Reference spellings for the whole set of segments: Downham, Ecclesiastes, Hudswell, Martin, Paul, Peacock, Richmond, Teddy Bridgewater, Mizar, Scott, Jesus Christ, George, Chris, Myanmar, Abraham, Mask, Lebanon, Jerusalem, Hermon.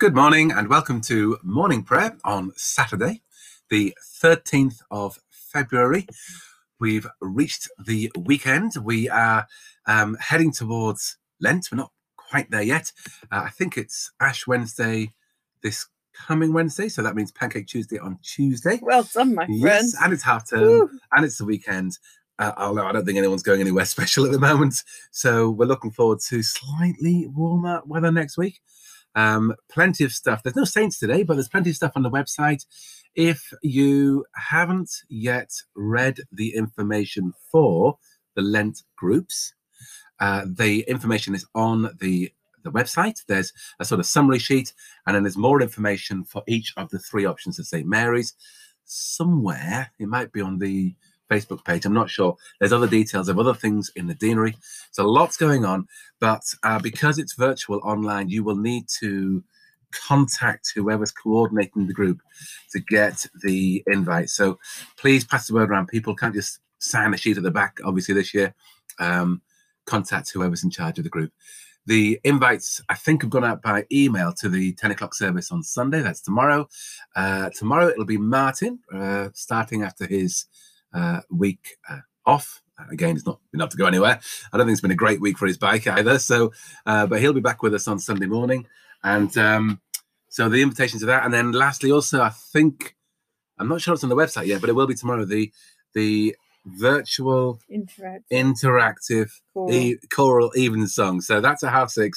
Good morning and welcome to Morning Prayer on Saturday, the 13th of February. We've reached the weekend. We are heading towards Lent. We're not quite there yet. I think it's Ash Wednesday this coming Wednesday, so that means Pancake Tuesday on Tuesday. Well done, my friends. And it's half term. Woo. And it's the weekend. Although I don't think anyone's going anywhere special at the moment. So we're looking forward to slightly warmer weather next week. Plenty of stuff. There's no saints today, but there's plenty of stuff on the website. If you haven't yet read the information for the Lent groups, the information is on the website. There's a sort of summary sheet, and then there's more information for each of the three options of St. Mary's. Somewhere, it might be on the Facebook page, I'm not sure. There's other details of other things in the deanery. So lots going on, but because it's virtual online, you will need to contact whoever's coordinating the group to get the invite. So please pass the word around. People can't just sign a sheet at the back, obviously, this year. Contact whoever's in charge of the group. The invites, I think, have gone out by email to the 10 o'clock service on Sunday. That's tomorrow. Tomorrow it'll be Martin, starting after his week off. Again, he's not been able to go anywhere. I don't think it's been a great week for his bike either. So, but he'll be back with us on Sunday morning. And so the invitation to that. And then lastly, also, I think, I'm not sure it's on the website yet, but it will be tomorrow. The virtual interactive choral evensong. So that's at 6:30,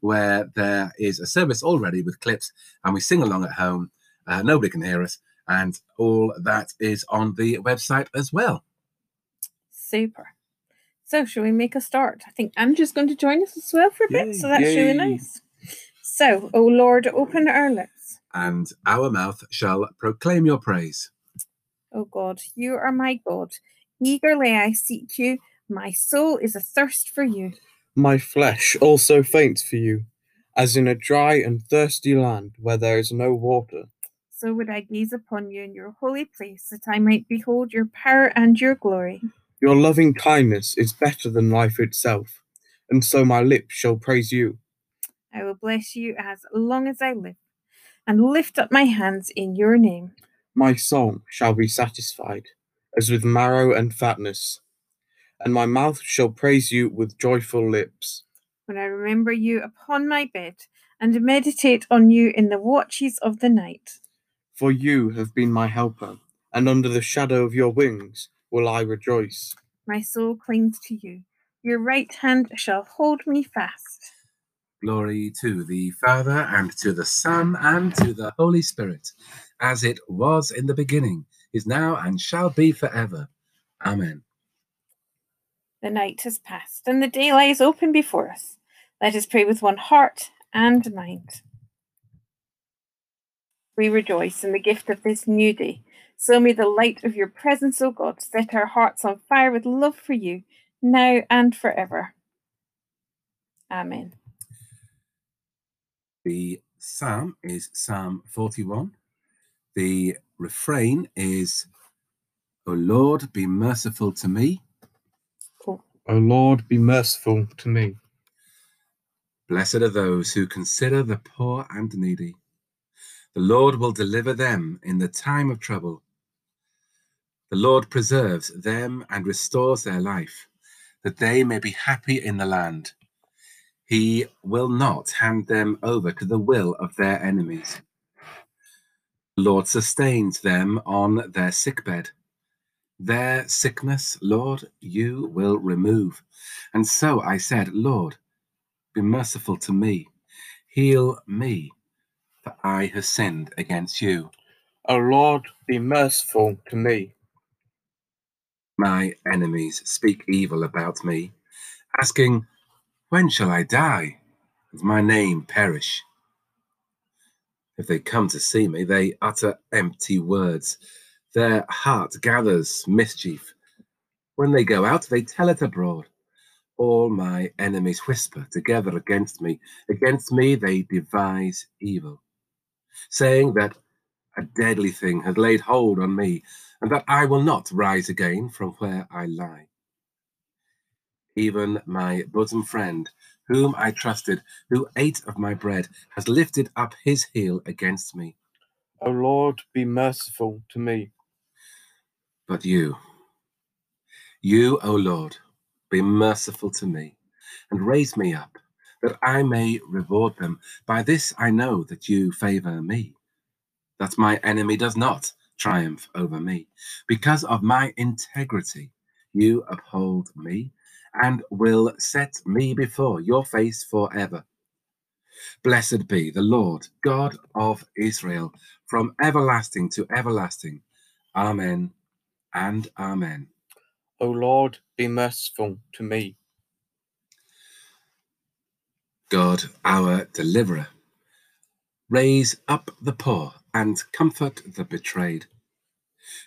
where there is a service already with clips and we sing along at home. Nobody can hear us. And all that is on the website as well. Super. So shall we make a start? I think Andrew's going to join us as well for a bit, so that's really nice. So, O Lord, open our lips. And our mouth shall proclaim your praise. O God, you are my God. Eagerly I seek you. My soul is athirst for you. My flesh also faints for you, as in a dry and thirsty land where there is no water. So would I gaze upon you in your holy place, that I might behold your power and your glory. Your loving kindness is better than life itself, and so my lips shall praise you. I will bless you as long as I live, and lift up my hands in your name. My soul shall be satisfied, as with marrow and fatness, and my mouth shall praise you with joyful lips. When I remember you upon my bed, and meditate on you in the watches of the night. For you have been my helper, and under the shadow of your wings will I rejoice. My soul clings to you. Your right hand shall hold me fast. Glory to the Father, and to the Son, and to the Holy Spirit, as it was in the beginning, is now, and shall be forever. Amen. The night has passed, and the day lies open before us. Let us pray with one heart and mind. We rejoice in the gift of this new day. So may the light of your presence, O God, set our hearts on fire with love for you, now and forever. Amen. The psalm is Psalm 41. The refrain is, O Lord, be merciful to me. Cool. O Lord, be merciful to me. Blessed are those who consider the poor and needy. The Lord will deliver them in the time of trouble. The Lord preserves them and restores their life, that they may be happy in the land. He will not hand them over to the will of their enemies. The Lord sustains them on their sickbed. Their sickness, Lord, you will remove. And so I said, Lord, be merciful to me. Heal me. I have sinned against you. O Lord, be merciful to me. My enemies speak evil about me, asking, when shall I die, and my name perish? If they come to see me, they utter empty words. Their heart gathers mischief. When they go out, they tell it abroad. All my enemies whisper together against me. Against me they devise evil, saying that a deadly thing has laid hold on me, and that I will not rise again from where I lie. Even my bosom friend whom I trusted, who ate of my bread, has lifted up his heel against me. O Lord, be merciful to me. But you, O Lord, be merciful to me, and raise me up, that I may reward them. By this I know that you favour me, that my enemy does not triumph over me. Because of my integrity, you uphold me, and will set me before your face forever. Blessed be the Lord, God of Israel, from everlasting to everlasting. Amen and amen. O Lord, be merciful to me. God, our deliverer, raise up the poor and comfort the betrayed,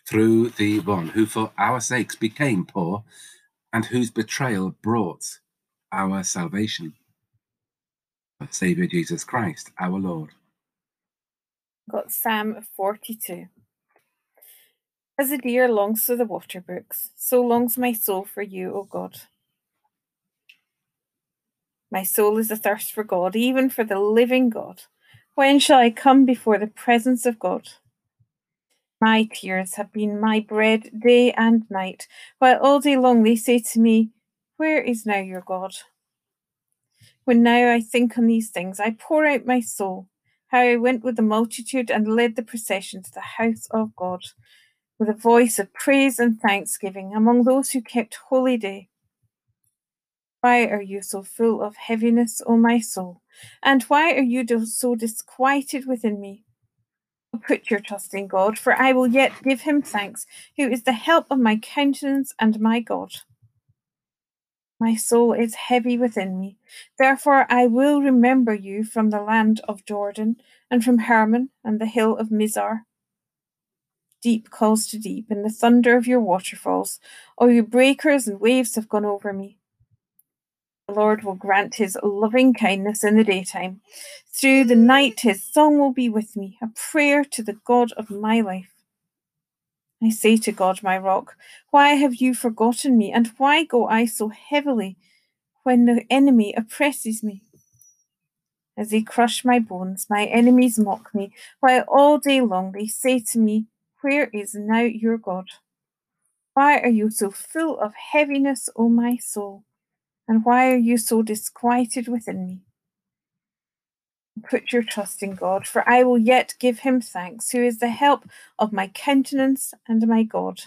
through the one who for our sakes became poor, and whose betrayal brought our salvation. Saviour Jesus Christ, our Lord. Got Psalm 42. As the deer longs for the water brooks, so longs my soul for you, O God. My soul is athirst for God, even for the living God. When shall I come before the presence of God? My tears have been my bread day and night, while all day long they say to me, where is now your God? When now I think on these things, I pour out my soul, how I went with the multitude and led the procession to the house of God, with a voice of praise and thanksgiving among those who kept holy day. Why are you so full of heaviness, O my soul? And why are you so disquieted within me? Put your trust in God, for I will yet give him thanks, who is the help of my countenance and my God. My soul is heavy within me. Therefore I will remember you from the land of Jordan, and from Hermon and the hill of Mizar. Deep calls to deep in the thunder of your waterfalls. All your breakers and waves have gone over me. The Lord will grant his loving kindness in the daytime. Through the night his song will be with me, a prayer to the God of my life. I say to God, my rock, why have you forgotten me, and why go I so heavily when the enemy oppresses me? As they crush my bones, my enemies mock me, while all day long they say to me, where is now your God? Why are you so full of heaviness, O my soul? And why are you so disquieted within me? Put your trust in God, for I will yet give him thanks, who is the help of my countenance and my God.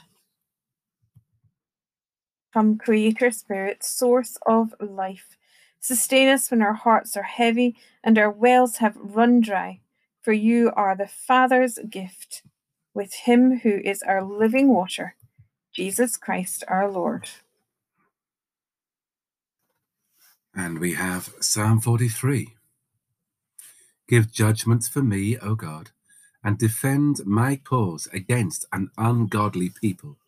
Come, Creator Spirit, source of life, sustain us when our hearts are heavy and our wells have run dry, for you are the Father's gift, with him who is our living water, Jesus Christ our Lord. And we have Psalm 43. Give judgment for me, O God, and defend my cause against an ungodly people.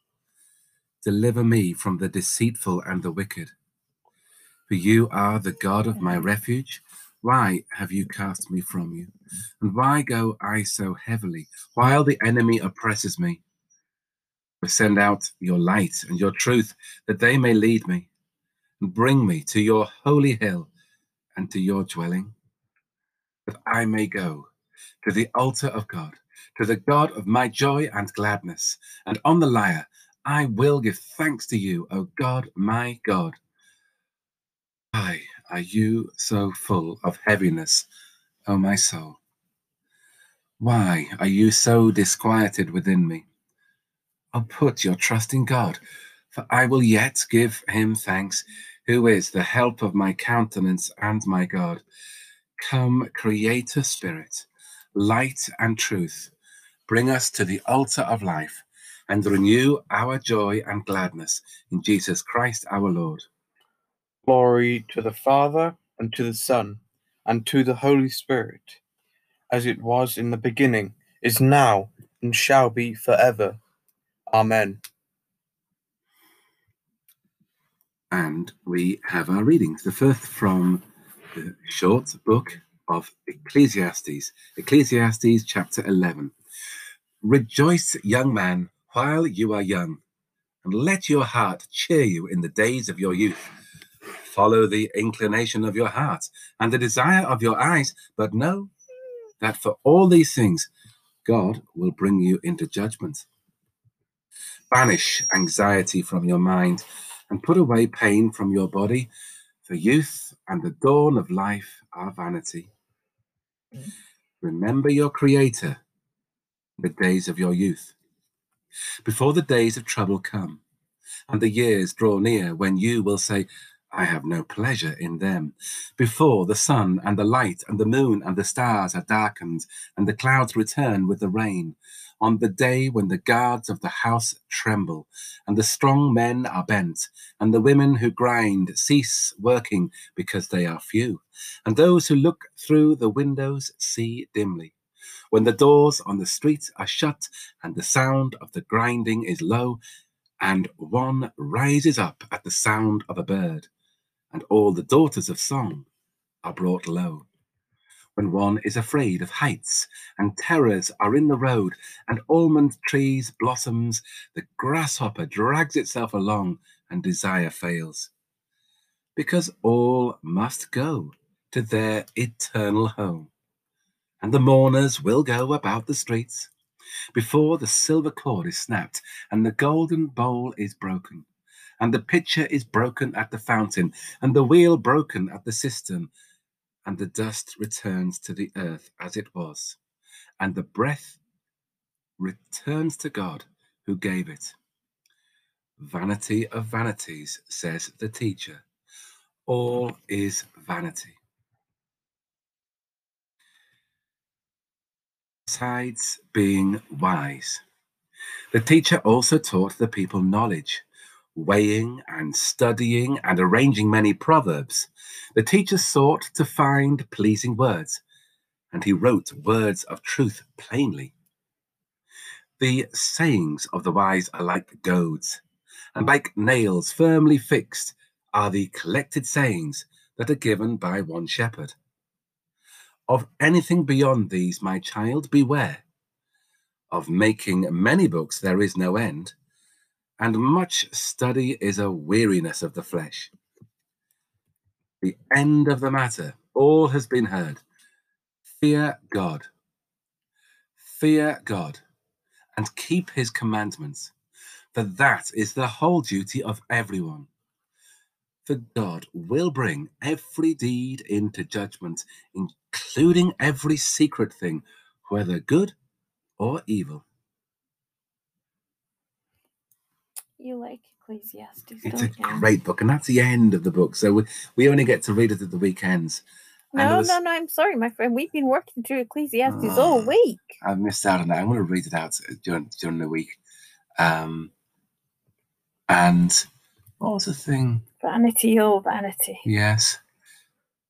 Deliver me from the deceitful and the wicked. For you are the God of my refuge. Why have you cast me from you? And why go I so heavily, while the enemy oppresses me? Send out your light and your truth, that they may lead me, and bring me to your holy hill and to your dwelling, that I may go to the altar of God, to the God of my joy and gladness, and on the lyre I will give thanks to you, O God, my God. Why are you so full of heaviness, O my soul? Why are you so disquieted within me? O put your trust in God, for I will yet give him thanks, who is the help of my countenance and my God. Come, Creator Spirit, light and truth, bring us to the altar of life, and renew our joy and gladness in Jesus Christ our Lord. Glory to the Father, and to the Son, and to the Holy Spirit, as it was in the beginning, is now, and shall be forever. Amen. And we have our readings, the first from the short book of Ecclesiastes, Ecclesiastes chapter 11. Rejoice, young man, while you are young, and let your heart cheer you in the days of your youth. Follow the inclination of your heart and the desire of your eyes, but know that for all these things, God will bring you into judgment. Banish anxiety from your mind and put away pain from your body, for youth and the dawn of life are vanity. Remember your Creator in the days of your youth, before the days of trouble come, and the years draw near when you will say, I have no pleasure in them, before the sun and the light and the moon and the stars are darkened, and the clouds return with the rain, on the day when the guards of the house tremble, and the strong men are bent, and the women who grind cease working because they are few, and those who look through the windows see dimly, when the doors on the streets are shut, and the sound of the grinding is low, and one rises up at the sound of a bird. And all the daughters of song are brought low. When one is afraid of heights, and terrors are in the road, and almond trees blossoms, the grasshopper drags itself along, and desire fails. Because all must go to their eternal home, and the mourners will go about the streets, before the silver cord is snapped, and the golden bowl is broken. And the pitcher is broken at the fountain, and the wheel broken at the cistern, and the dust returns to the earth as it was, and the breath returns to God who gave it. Vanity of vanities, says the teacher. All is vanity. Besides being wise, the teacher also taught the people knowledge, weighing and studying and arranging many proverbs. The teacher sought to find pleasing words, and he wrote words of truth plainly. The sayings of the wise are like goads, and like nails firmly fixed are the collected sayings that are given by one shepherd. Of anything beyond these, my child, beware. Of making many books there is no end, and much study is a weariness of the flesh. The end of the matter, all has been heard. Fear God. Fear God, and keep his commandments, for that is the whole duty of everyone. For God will bring every deed into judgment, including every secret thing, whether good or evil. You like Ecclesiastes, don't you? It's a great book, and that's the end of the book. So we only get to read it at the weekends. No, I'm sorry, my friend. We've been working through Ecclesiastes all week. I've missed out on that. I'm going to read it out during the week. And what was the thing? Vanity, oh, vanity. Yes.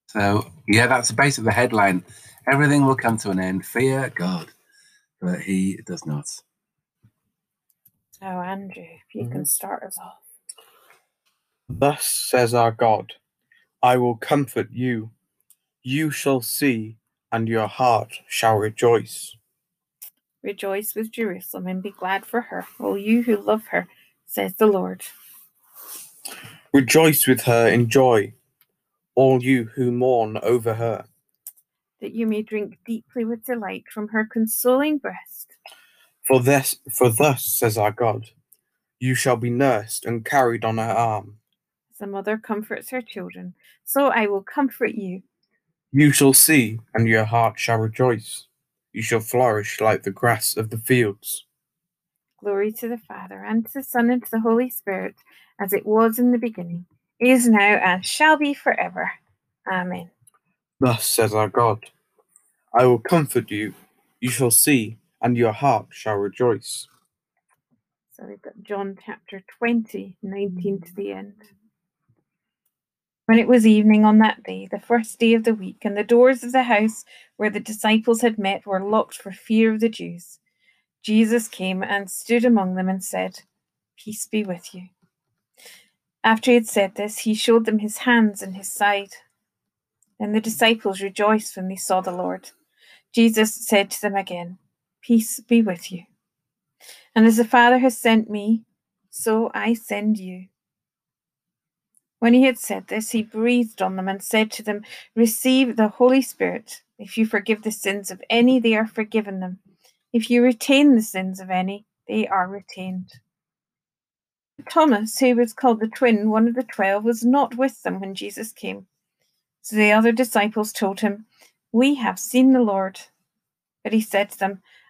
So, yeah, that's basically the headline. Everything will come to an end. Fear God. But he does not. Oh, Andrew, if you can start us off. Thus says our God, I will comfort you. You shall see, and your heart shall rejoice. Rejoice with Jerusalem and be glad for her, all you who love her, says the Lord. Rejoice with her in joy, all you who mourn over her. That you may drink deeply with delight from her consoling breast. For thus says our God, you shall be nursed and carried on her arm. As a mother comforts her children, so I will comfort you. You shall see, and your heart shall rejoice. You shall flourish like the grass of the fields. Glory to the Father, and to the Son, and to the Holy Spirit, as it was in the beginning, is now, and shall be forever. Amen. Thus says our God, I will comfort you. You shall see, and your heart shall rejoice. So we've got John chapter 20, 19 to the end. When it was evening on that day, the first day of the week, and the doors of the house where the disciples had met were locked for fear of the Jews, Jesus came and stood among them and said, Peace be with you. After he had said this, he showed them his hands and his side. Then the disciples rejoiced when they saw the Lord. Jesus said to them again, Peace be with you. And as the Father has sent me, so I send you. When he had said this, he breathed on them and said to them, "Receive the Holy Spirit. If you forgive the sins of any, they are forgiven them. If you retain the sins of any, they are retained." Thomas, who was called the twin, one of the 12, was not with them when Jesus came. So the other disciples told him, "We have seen the Lord." But he said to them,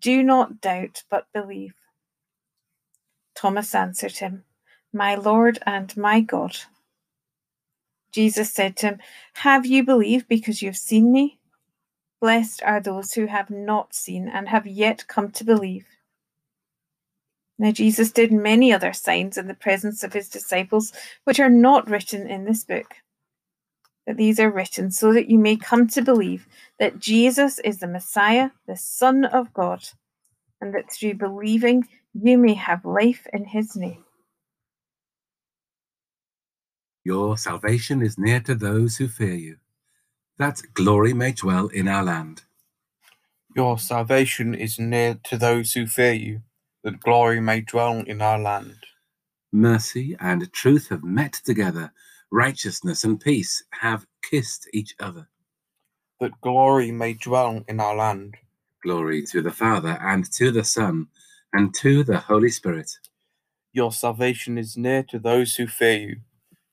Do not doubt, but believe." Thomas answered him, "My Lord and my God." Jesus said to him, "Have you believed because you have seen me? Blessed are those who have not seen and have yet come to believe." Now Jesus did many other signs in the presence of his disciples, which are not written in this book. But these are written so that you may come to believe that Jesus is the Messiah, the Son of God, and that through believing you may have life in his name. Your salvation is near to those who fear you, that glory may dwell in our land. Your salvation is near to those who fear you, that glory may dwell in our land. Mercy and truth have met together, righteousness and peace have kissed each other. That glory may dwell in our land. Glory to the Father, and to the Son, and to the Holy Spirit. Your salvation is near to those who fear you,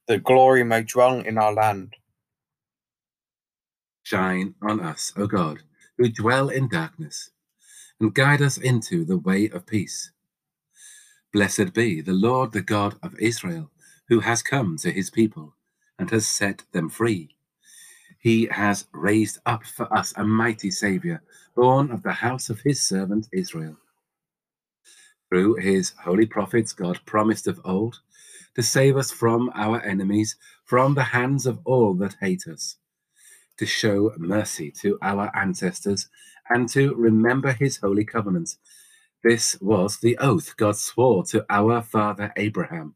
that glory may dwell in our land. Shine on us, O God, who dwell in darkness, and guide us into the way of peace. Blessed be the Lord, the God of Israel, who has come to his people and has set them free. He has raised up for us a mighty Saviour, born of the house of his servant Israel. Through his holy prophets, God promised of old to save us from our enemies, from the hands of all that hate us, to show mercy to our ancestors, and to remember his holy covenant. This was the oath God swore to our father Abraham,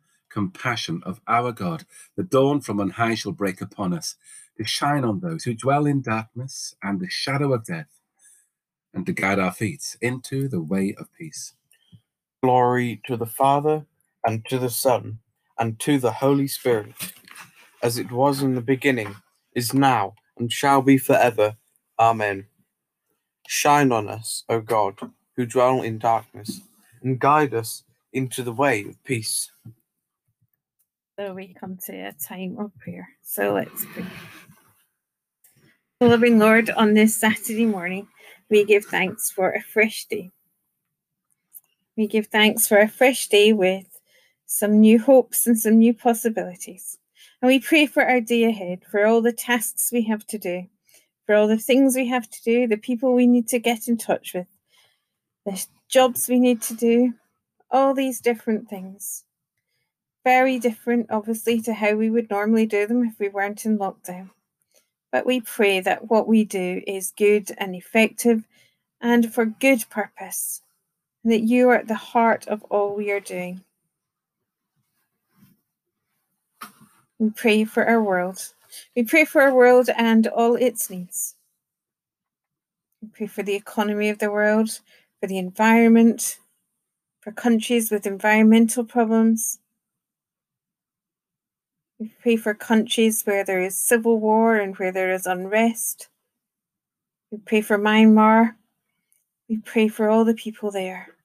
compassion of our God, the dawn from on high shall break upon us, to shine on those who dwell in darkness and the shadow of death, and to guide our feet into the way of peace. Glory to the Father, and to the Son, and to the Holy Spirit, as it was in the beginning, is now, and shall be forever. Amen. Shine on us, O God, who dwell in darkness, and guide us into the way of peace. So we come to a time of prayer. So let's pray. Loving Lord, on this Saturday morning, we give thanks for a fresh day. We give thanks for a fresh day with some new hopes and some new possibilities. And we pray for our day ahead, for all the tasks we have to do, for all the things we have to do, the people we need to get in touch with, the jobs we need to do, all these different things. Very different, obviously, to how we would normally do them if we weren't in lockdown. But we pray that what we do is good and effective and for good purpose, and that you are at the heart of all we are doing. We pray for our world. We pray for our world and all its needs. We pray for the economy of the world, for the environment, for countries with environmental problems. We pray for countries where there is civil war and where there is unrest. We pray for Myanmar. We pray for all the people there.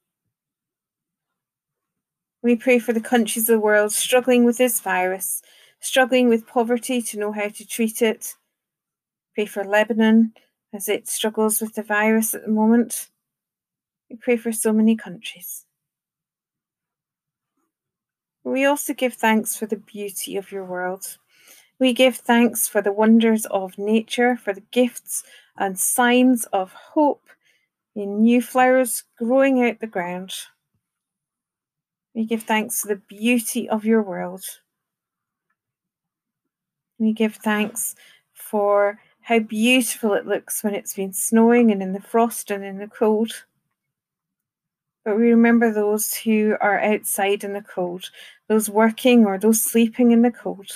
We pray for the countries of the world struggling with this virus, struggling with poverty to know how to treat it. Pray for Lebanon as it struggles with the virus at the moment. We pray for so many countries. We also give thanks for the beauty of your world. We give thanks for the wonders of nature, for the gifts and signs of hope in new flowers growing out the ground. We give thanks for the beauty of your world. We give thanks for how beautiful it looks when it's been snowing and in the frost and in the cold. But we remember those who are outside in the cold, those working or those sleeping in the cold.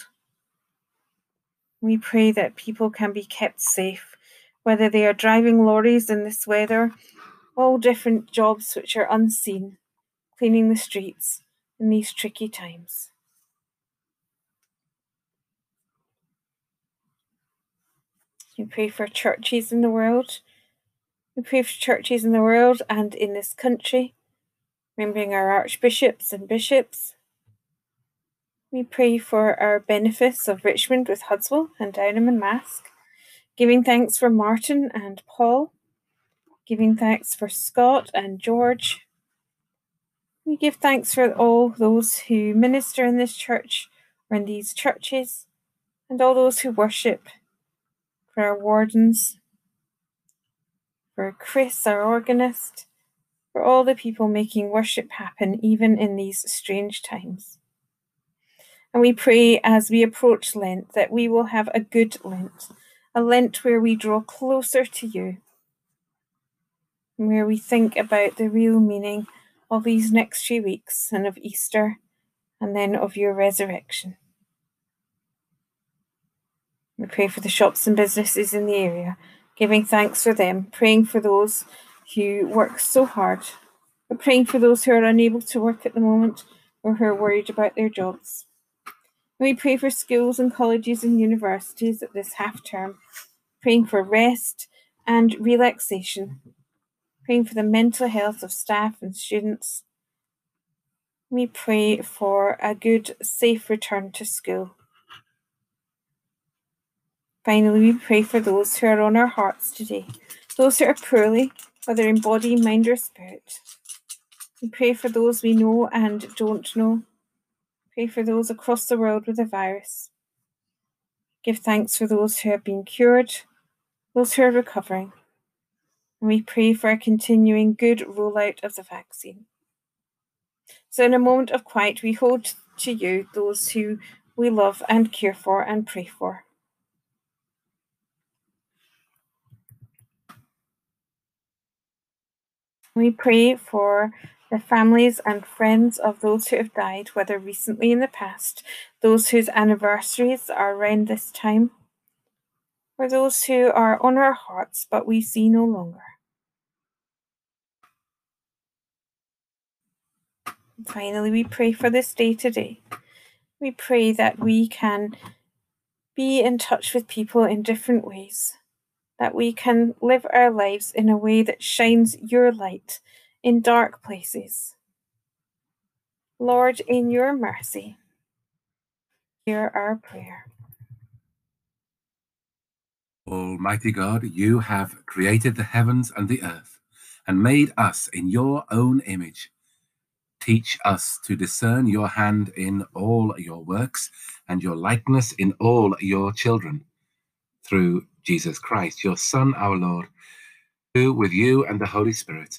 We pray that people can be kept safe, whether they are driving lorries in this weather, all different jobs which are unseen, cleaning the streets in these tricky times. We pray for churches in the world. We pray for churches in the world and in this country, remembering our archbishops and bishops. We pray for our benefice of Richmond with Hudswell and Downham and Mask, giving thanks for Martin and Paul, giving thanks for Scott and George. We give thanks for all those who minister in this church or in these churches, and all those who worship, for our wardens, for Chris, our organist, for all the people making worship happen even in these strange times. And we pray as we approach Lent that we will have a good Lent, a Lent where we draw closer to you, and where we think about the real meaning of these next 3 weeks and of Easter and then of your resurrection. We pray for the shops and businesses in the area, giving thanks for them, praying for those who work so hard, but praying for those who are unable to work at the moment or who are worried about their jobs. We pray for schools and colleges and universities at this half term, praying for rest and relaxation, praying for the mental health of staff and students. We pray for a good, safe return to school. Finally, we pray for those who are on our hearts today, those who are poorly, whether in body, mind or spirit. We pray for those we know and don't know. Pray for those across the world with the virus. Give thanks for those who have been cured, those who are recovering. And we pray for a continuing good rollout of the vaccine. So in a moment of quiet, we hold to you those who we love and care for and pray for. We pray for the families and friends of those who have died, whether recently in the past, those whose anniversaries are around this time, or those who are on our hearts but we see no longer. And finally, we pray for this day today. We pray that we can be in touch with people in different ways, that we can live our lives in a way that shines your light in dark places. Lord, in your mercy, hear our prayer. Almighty God, you have created the heavens and the earth and made us in your own image. Teach us to discern your hand in all your works and your likeness in all your children. Through Jesus Christ, your Son, our Lord, who with you and the Holy Spirit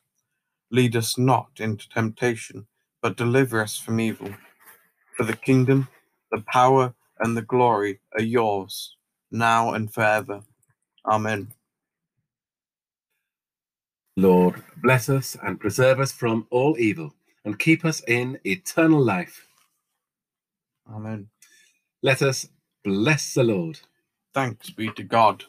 Lead us not into temptation, but deliver us from evil. For the kingdom, the power, and the glory are yours, now and forever. Amen. Lord, bless us and preserve us from all evil, and keep us in eternal life. Amen. Let us bless the Lord. Thanks be to God